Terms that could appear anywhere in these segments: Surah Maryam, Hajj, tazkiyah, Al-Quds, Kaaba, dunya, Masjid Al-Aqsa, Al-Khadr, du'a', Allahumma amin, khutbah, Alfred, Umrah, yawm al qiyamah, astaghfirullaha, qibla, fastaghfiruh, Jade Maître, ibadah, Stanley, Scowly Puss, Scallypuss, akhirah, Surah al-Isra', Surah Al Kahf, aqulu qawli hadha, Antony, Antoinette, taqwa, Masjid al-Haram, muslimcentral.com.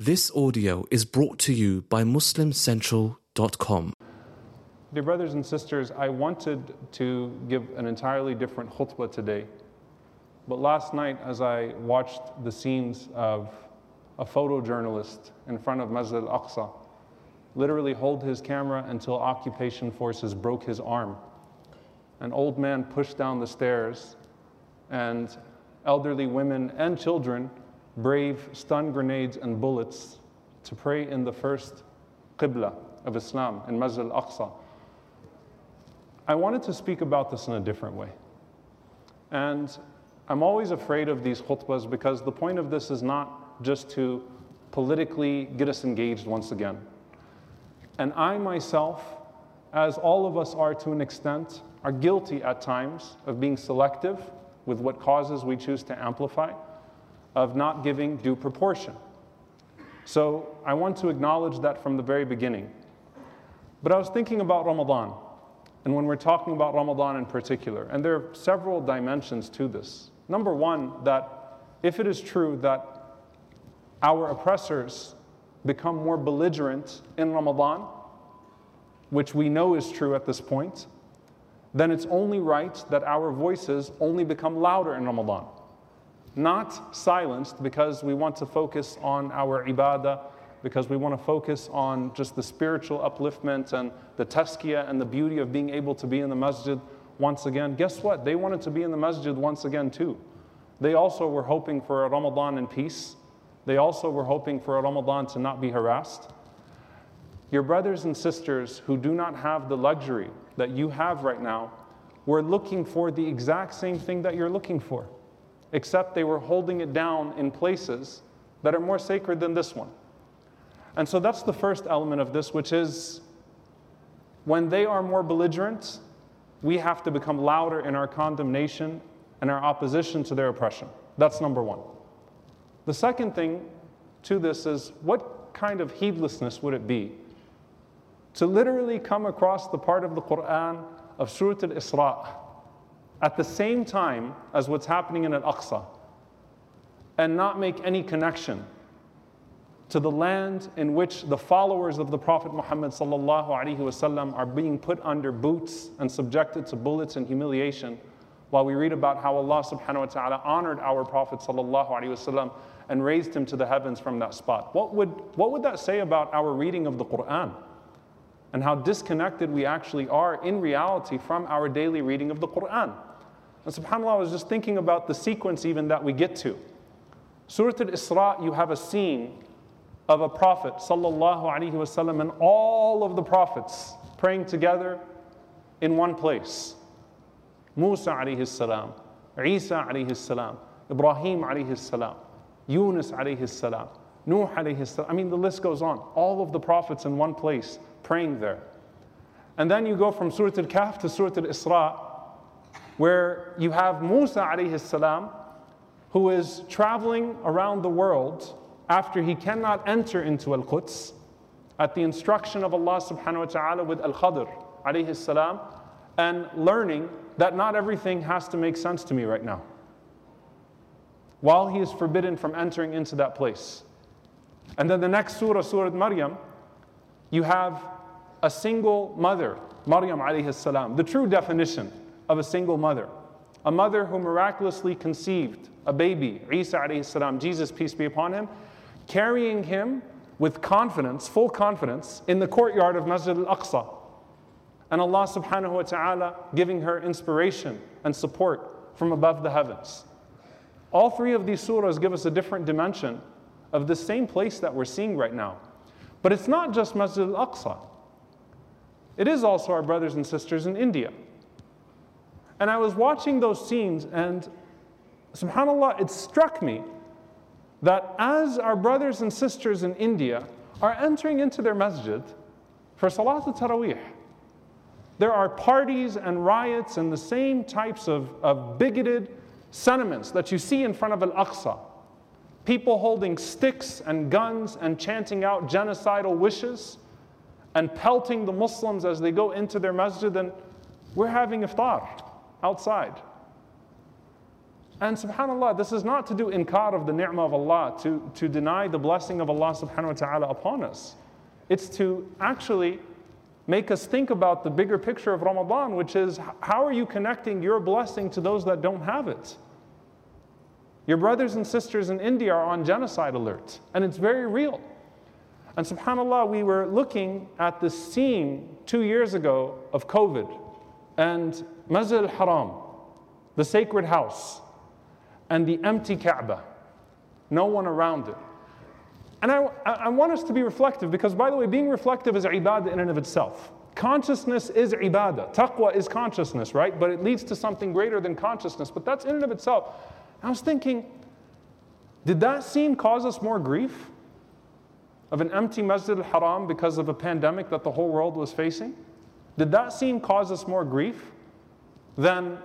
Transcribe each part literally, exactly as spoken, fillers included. This audio is brought to you by muslim central dot com. Dear brothers and sisters, I wanted to give an entirely different khutbah today. But last night, as I watched the scenes of a photojournalist in front of Masjid Al-Aqsa literally hold his camera until occupation forces broke his arm, an old man pushed down the stairs, and elderly women and children brave stun grenades and bullets to pray in the first qibla of Islam, in Masjid Al-Aqsa. I wanted to speak about this in a different way. And I'm always afraid of these khutbahs because the point of this is not just to politically get us engaged once again. And I myself, as all of us are to an extent, are guilty at times of being selective with what causes we choose to amplify, of not giving due proportion. So I want to acknowledge that from the very beginning. But I was thinking about Ramadan, and when we're talking about Ramadan in particular, and there are several dimensions to this. Number one, that if it is true that our oppressors become more belligerent in Ramadan, which we know is true at this point, then it's only right that our voices only become louder in Ramadan, not silenced because we want to focus on our ibadah, because we want to focus on just the spiritual upliftment and the tazkiyah and the beauty of being able to be in the masjid once again. Guess what? They wanted to be in the masjid once again too. They also were hoping for a Ramadan in peace. They also were hoping for a Ramadan to not be harassed. Your brothers and sisters who do not have the luxury that you have right now were looking for the exact same thing that you're looking for, except they were holding it down in places that are more sacred than this one. And so that's the first element of this, which is when they are more belligerent, we have to become louder in our condemnation and our opposition to their oppression. That's number one. The second thing to this is, what kind of heedlessness would it be to literally come across the part of the Quran of Surah al-Isra' at the same time as what's happening in Al-Aqsa and not make any connection to the land in which the followers of the Prophet Muhammad sallallahu alaihi wasallam are being put under boots and subjected to bullets and humiliation, while we read about how Allah subhanahu wa ta'ala honored our Prophet sallallahu alaihi wasallam and raised him to the heavens from that spot. What would, what would that say about our reading of the Quran and how disconnected we actually are in reality from our daily reading of the Quran? And subhanAllah, I was just thinking about the sequence even that we get to. Surah al-Isra', you have a scene of a Prophet sallallahu alaihi wasallam and all of the prophets praying together in one place. Musa alayhi salam, Isa alayhi salam, Ibrahim alayhi salam, Yunus alayhi salam, Nuh alayhi salam. I mean, the list goes on. All of the prophets in one place praying there. And then you go from Surah Al Kahf to Surah Al-Isra', where you have Musa alayhi salam, who is traveling around the world after he cannot enter into Al-Quds at the instruction of Allah subhanahu wa ta'ala with Al-Khadr alayhi salam, and learning that not everything has to make sense to me right now, while he is forbidden from entering into that place. And then the next surah, Surah Maryam, you have a single mother, Maryam alayhi salam, the true definition of a single mother, a mother who miraculously conceived a baby, Isa alayhi salam, Jesus, peace be upon him, carrying him with confidence, full confidence, in the courtyard of Masjid Al-Aqsa. And Allah subhanahu wa ta'ala giving her inspiration and support from above the heavens. All three of these surahs give us a different dimension of the same place that we're seeing right now. But it's not just Masjid Al-Aqsa. It is also our brothers and sisters in India. And I was watching those scenes, and subhanAllah, it struck me that as our brothers and sisters in India are entering into their masjid for Salat al-Taraweeh, there are parties and riots and the same types of, of bigoted sentiments that you see in front of Al-Aqsa. People holding sticks and guns and chanting out genocidal wishes and pelting the Muslims as they go into their masjid, and we're having iftar outside. And subhanAllah, this is not to do inkar of the ni'mah of Allah, to, to deny the blessing of Allah subhanahu wa ta'ala upon us. It's to actually make us think about the bigger picture of Ramadan, which is, how are you connecting your blessing to those that don't have it? Your brothers and sisters in India are on genocide alert, and it's very real. And subhanAllah, we were looking at this scene two years ago of COVID and Masjid al-Haram, the sacred house, and the empty Kaaba, no one around it. And I, I want us to be reflective, because by the way, being reflective is ibadah in and of itself. Consciousness is ibadah. Taqwa is consciousness, right? But it leads to something greater than consciousness, but that's in and of itself. I was thinking, did that scene cause us more grief of an empty Masjid al-Haram because of a pandemic that the whole world was facing? Did that scene cause us more grief than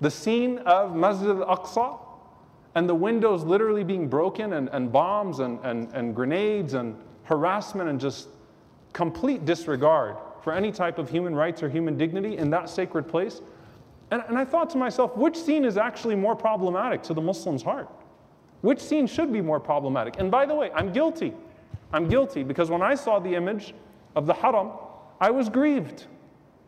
the scene of Masjid al-Aqsa and the windows literally being broken, and, and bombs and, and, and grenades and harassment and just complete disregard for any type of human rights or human dignity in that sacred place? And, and I thought to myself, which scene is actually more problematic to the Muslim's heart? Which scene should be more problematic? And by the way, I'm guilty. I'm guilty, because when I saw the image of the Haram, I was grieved.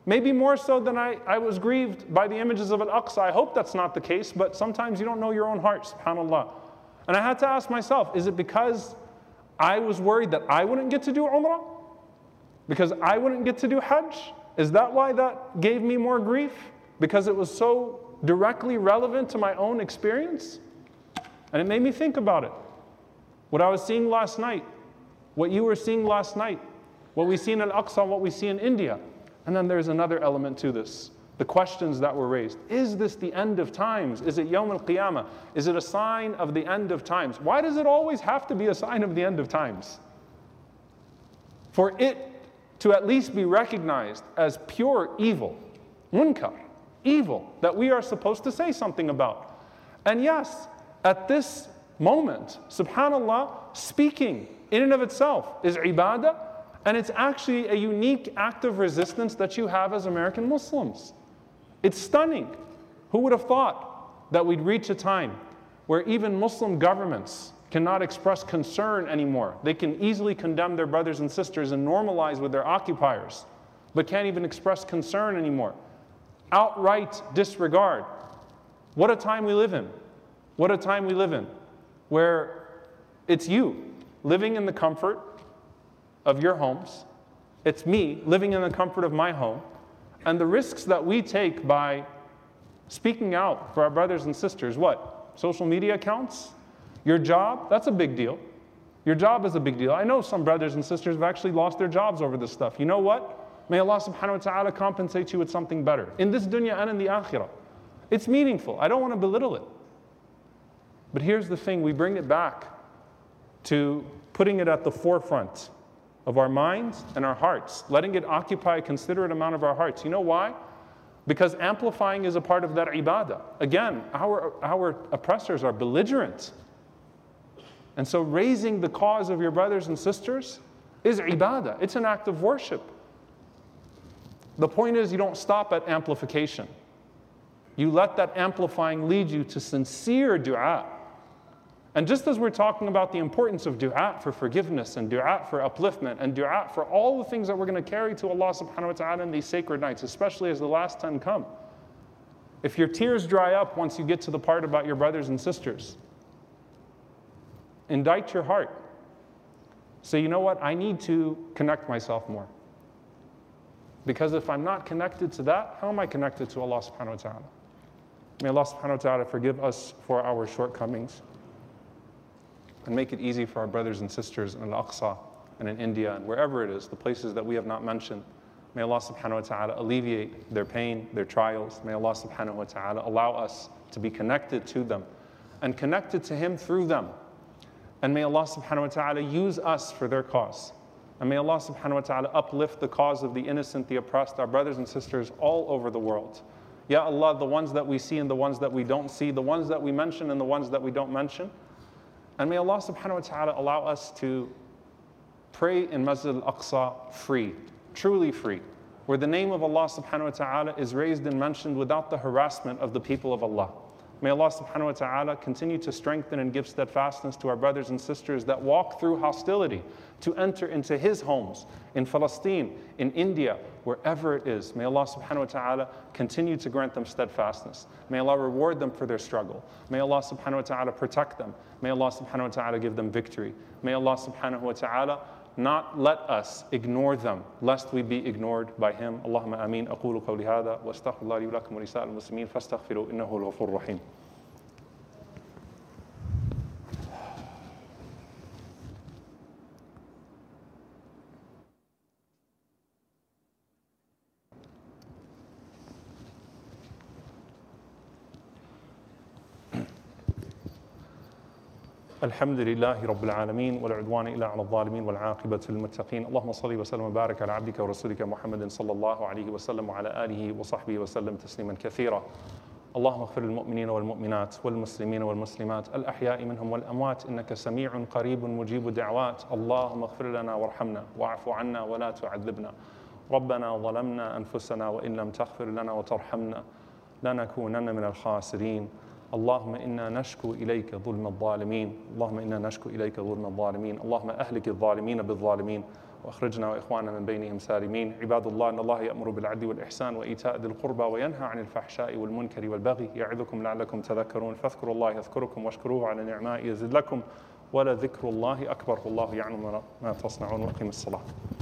Maybe more so than I, I was grieved by the images of Al-Aqsa. I hope that's not the case, but sometimes you don't know your own heart, subhanAllah. And I had to ask myself, is it because I was worried that I wouldn't get to do Umrah? Because I wouldn't get to do Hajj? Is that why that gave me more grief? Because it was so directly relevant to my own experience? And it made me think about it. What I was seeing last night, what you were seeing last night, what we see in Al-Aqsa, what we see in India. And then there's another element to this, the questions that were raised. Is this the end of times? Is it yawm al qiyamah? Is it a sign of the end of times? Why does it always have to be a sign of the end of times? For it to at least be recognized as pure evil, munkar, evil, that we are supposed to say something about. And yes, at this moment, subhanAllah, speaking in and of itself is ibadah. And it's actually a unique act of resistance that you have as American Muslims. It's stunning. Who would have thought that we'd reach a time where even Muslim governments cannot express concern anymore? They can easily condemn their brothers and sisters and normalize with their occupiers, but can't even express concern anymore. Outright disregard. What a time we live in. What a time we live in, where it's you living in the comfort of your homes, it's me living in the comfort of my home, and the risks that we take by speaking out for our brothers and sisters. What? Social media accounts? Your job? That's a big deal. Your job is a big deal. I know some brothers and sisters have actually lost their jobs over this stuff. You know what? May Allah subhanahu wa ta'ala compensate you with something better in this dunya and in the akhirah. It's meaningful. I don't want to belittle it. But here's the thing, we bring it back to putting it at the forefront of our minds and our hearts, letting it occupy a considerate amount of our hearts. You know why? Because amplifying is a part of that ibadah. Again, our, our oppressors are belligerent. And so raising the cause of your brothers and sisters is ibadah. It's an act of worship. The point is, you don't stop at amplification. You let that amplifying lead you to sincere du'a'. And just as we're talking about the importance of du'a for forgiveness and du'a for upliftment and du'a for all the things that we're going to carry to Allah subhanahu wa ta'ala in these sacred nights, especially as the last ten come. If your tears dry up once you get to the part about your brothers and sisters, indict your heart. Say, you know what, I need to connect myself more. Because if I'm not connected to that, how am I connected to Allah subhanahu wa ta'ala? May Allah subhanahu wa ta'ala forgive us for our shortcomings, and make it easy for our brothers and sisters in Al-Aqsa and in India and wherever it is, the places that we have not mentioned. May Allah subhanahu wa ta'ala alleviate their pain, their trials. May Allah subhanahu wa ta'ala allow us to be connected to them and connected to Him through them. And may Allah subhanahu wa ta'ala use us for their cause. And may Allah subhanahu wa ta'ala uplift the cause of the innocent, the oppressed, our brothers and sisters all over the world. Ya Allah, the ones that we see and the ones that we don't see, the ones that we mention and the ones that we don't mention. And may Allah subhanahu wa ta'ala allow us to pray in Masjid al-Aqsa free, truly free, where the name of Allah subhanahu wa ta'ala is raised and mentioned without the harassment of the people of Allah. May Allah subhanahu wa ta'ala continue to strengthen and give steadfastness to our brothers and sisters that walk through hostility to enter into His homes in Palestine, in India, wherever it is. May Allah subhanahu wa ta'ala continue to grant them steadfastness. May Allah reward them for their struggle. May Allah subhanahu wa ta'ala protect them. May Allah subhanahu wa ta'ala give them victory. May Allah subhanahu wa ta'ala not let us ignore them, lest we be ignored by Him. Allahumma amin, aqulu qawli hadha, wa astaghfirullaha li wa lakum wa lisa'il muslimin, fastaghfiruh, innahu al-ghafurur rahim. الحمد لله رب العالمين ولا عدوان إلا على الظالمين والعاقبة للمتقين اللهم صل وسلم وبارك على عبدك ورسولك محمد صلى الله عليه وسلم وعلى آله وصحبه وسلم تسليما كثيرا اللهم اغفر للمؤمنين والمؤمنات والمسلمين والمسلمات الأحياء منهم والأموات إنك سميع قريب مجيب الدعوات اللهم اغفر لنا وارحمنا واعف عنا ولا تعذبنا ربنا ظلمنا أنفسنا وإن لم تغفر لنا وترحمنا لنكونن من الخاسرين اللهم إنا نشكو إليك ظلم الظالمين اللهم إنا نشكو إليك ظلم الظالمين اللهم أهلك الظالمين بالظالمين وأخرجنا وإخواننا من بينهم سالمين عباد الله إن الله يأمر بالعدل والإحسان وإيتاء ذي القربى وينهى عن الفحشاء والمنكر والبغي يعظكم لعلكم تذكرون فاذكروا الله يذكركم واشكروه على نعمائه يزد لكم ولذكر الله أكبر والله يعلم ما تصنعون وأقيموا الصلاة